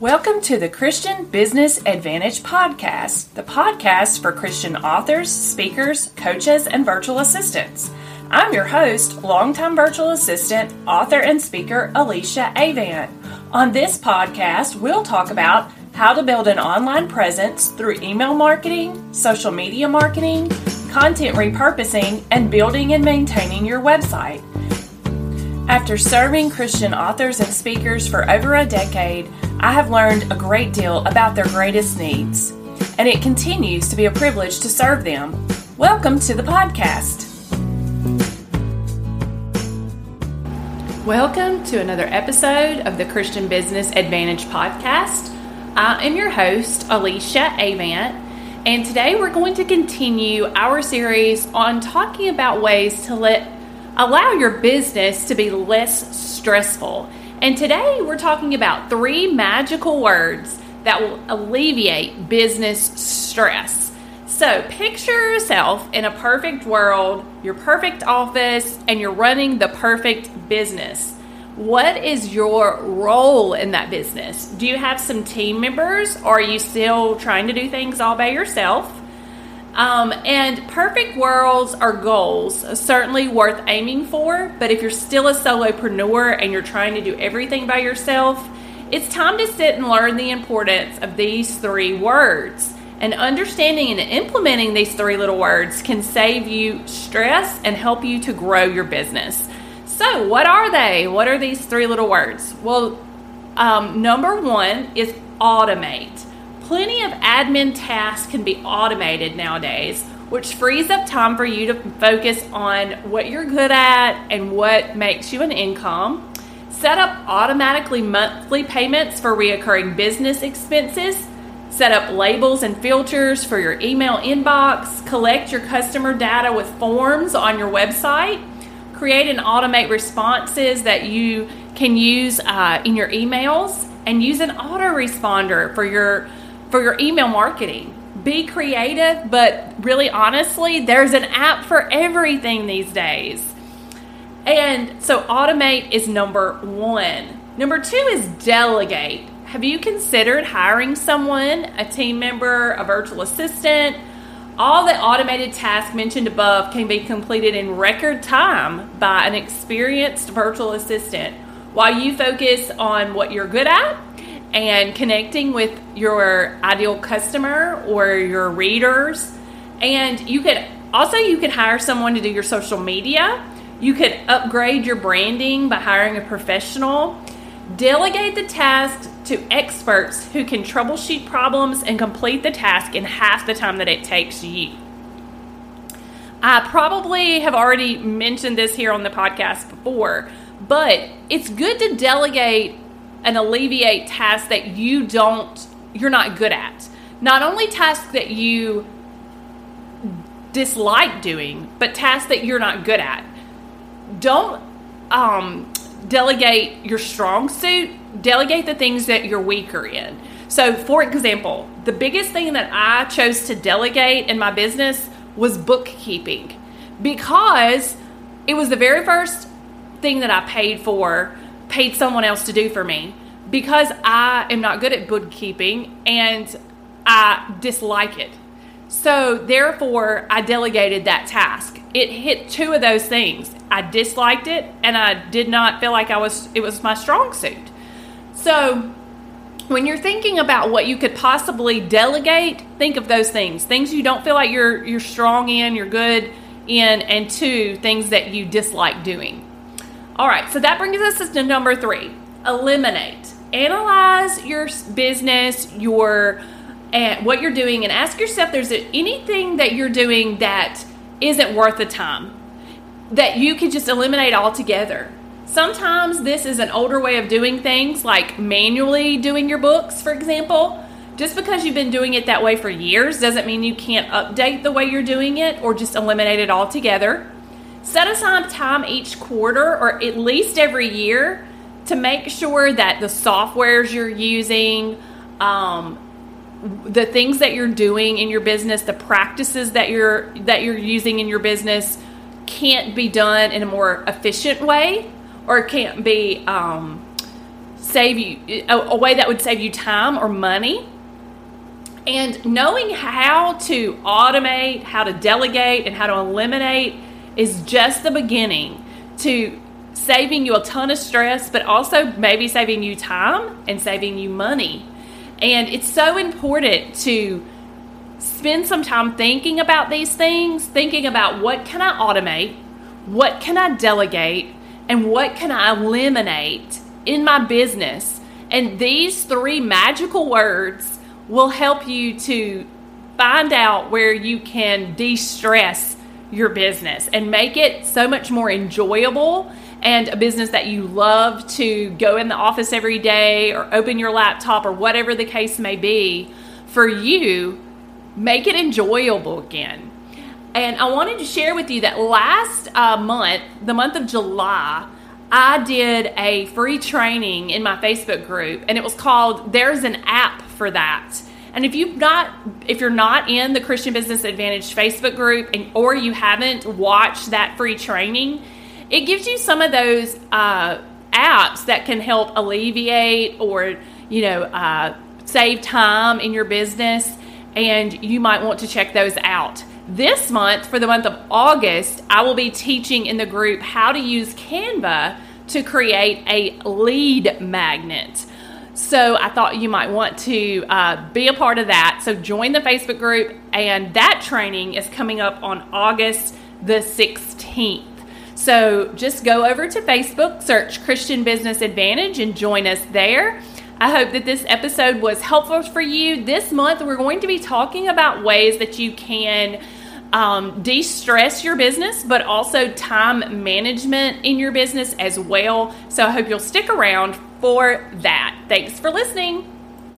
Welcome to the Christian Business Advantage Podcast, the podcast for Christian authors, speakers, coaches, and virtual assistants. I'm your host, longtime virtual assistant, author, and speaker, Alicia Avant. On this podcast, we'll talk about how to build an online presence through email marketing, social media marketing, content repurposing, and building and maintaining your website. After serving Christian authors and speakers for over a decade, I have learned a great deal about their greatest needs, and it continues to be a privilege to serve them. Welcome to the podcast. Welcome to another episode of the Christian Business Advantage Podcast. I am your host, Alicia Avant, and today we're going to continue our series on talking about ways to allow your business to be less stressful. And today we're talking about three magical words that will alleviate business stress. So picture yourself in a perfect world, your perfect office, and you're running the perfect business. What is your role in that business? Do you have some team members, or are you still trying to do things all by yourself? And perfect worlds are goals, certainly worth aiming for, but if you're still a solopreneur and you're trying to do everything by yourself, it's time to sit and learn the importance of these three words. And understanding and implementing these three little words can save you stress and help you to grow your business. So what are they? What are these three little words? Well, number one is automate. Plenty of admin tasks can be automated nowadays, which frees up time for you to focus on what you're good at and what makes you an income. Set up automatically monthly payments for reoccurring business expenses. Set up labels and filters for your email inbox. Collect your customer data with forms on your website. Create and automate responses that you can use in your emails, and use an autoresponder for your email marketing. Be creative, but really honestly, there's an app for everything these days. And so automate is number one. Number two is delegate. Have you considered hiring someone, a team member, a virtual assistant? All the automated tasks mentioned above can be completed in record time by an experienced virtual assistant while you focus on what you're good at and connecting with your ideal customer or your readers. And you could hire someone to do your social media. You could upgrade your branding by hiring a professional. Delegate the task to experts who can troubleshoot problems and complete the task in half the time that it takes you. I probably have already mentioned this here on the podcast before, but it's good to delegate and alleviate tasks that you're not good at. Not only tasks that you dislike doing, but tasks that you're not good at. Don't delegate your strong suit. Delegate the things that you're weaker in. So, for example, the biggest thing that I chose to delegate in my business was bookkeeping, because it was the very first thing that I paid someone else to do for me, because I am not good at bookkeeping and I dislike it. So therefore, I delegated that task. It hit two of those things. I disliked it, and I did not feel like it was my strong suit. So when you're thinking about what you could possibly delegate, think of those things you don't feel like you're strong in, you're good in, and two, things that you dislike doing. All right, so that brings us to number three, eliminate. Analyze your business, what you're doing, and ask yourself, there's anything that you're doing that isn't worth the time that you could just eliminate altogether. Sometimes this is an older way of doing things, like manually doing your books, for example. Just because you've been doing it that way for years doesn't mean you can't update the way you're doing it or just eliminate it altogether. Set aside time each quarter, or at least every year, to make sure that the softwares you're using, the things that you're doing in your business, the practices that you're using in your business can't be done in a more efficient way, or can't be save you, a way that would save you time or money. And knowing how to automate, how to delegate, and how to eliminate is just the beginning to saving you a ton of stress, but also maybe saving you time and saving you money. And it's so important to spend some time thinking about these things, thinking about what can I automate, what can I delegate, and what can I eliminate in my business. And these three magical words will help you to find out where you can de-stress your business and make it so much more enjoyable and a business that you love to go in the office every day or open your laptop or whatever the case may be for you. Make it enjoyable again. And I wanted to share with you that last month, the month of July, I did a free training in my Facebook group, and it was called There's an App for That. And if you're not in the Christian Business Advantage Facebook group, or you haven't watched that free training, it gives you some of those apps that can help alleviate or save time in your business, and you might want to check those out. This month, for the month of August, I will be teaching in the group how to use Canva to create a lead magnet. So I thought you might want to be a part of that. So join the Facebook group, and that training is coming up on August the 16th. So just go over to Facebook, search Christian Business Advantage, and join us there. I hope that this episode was helpful for you. This month, we're going to be talking about ways that you can de-stress your business, but also time management in your business as well. So I hope you'll stick around for that. Thanks for listening.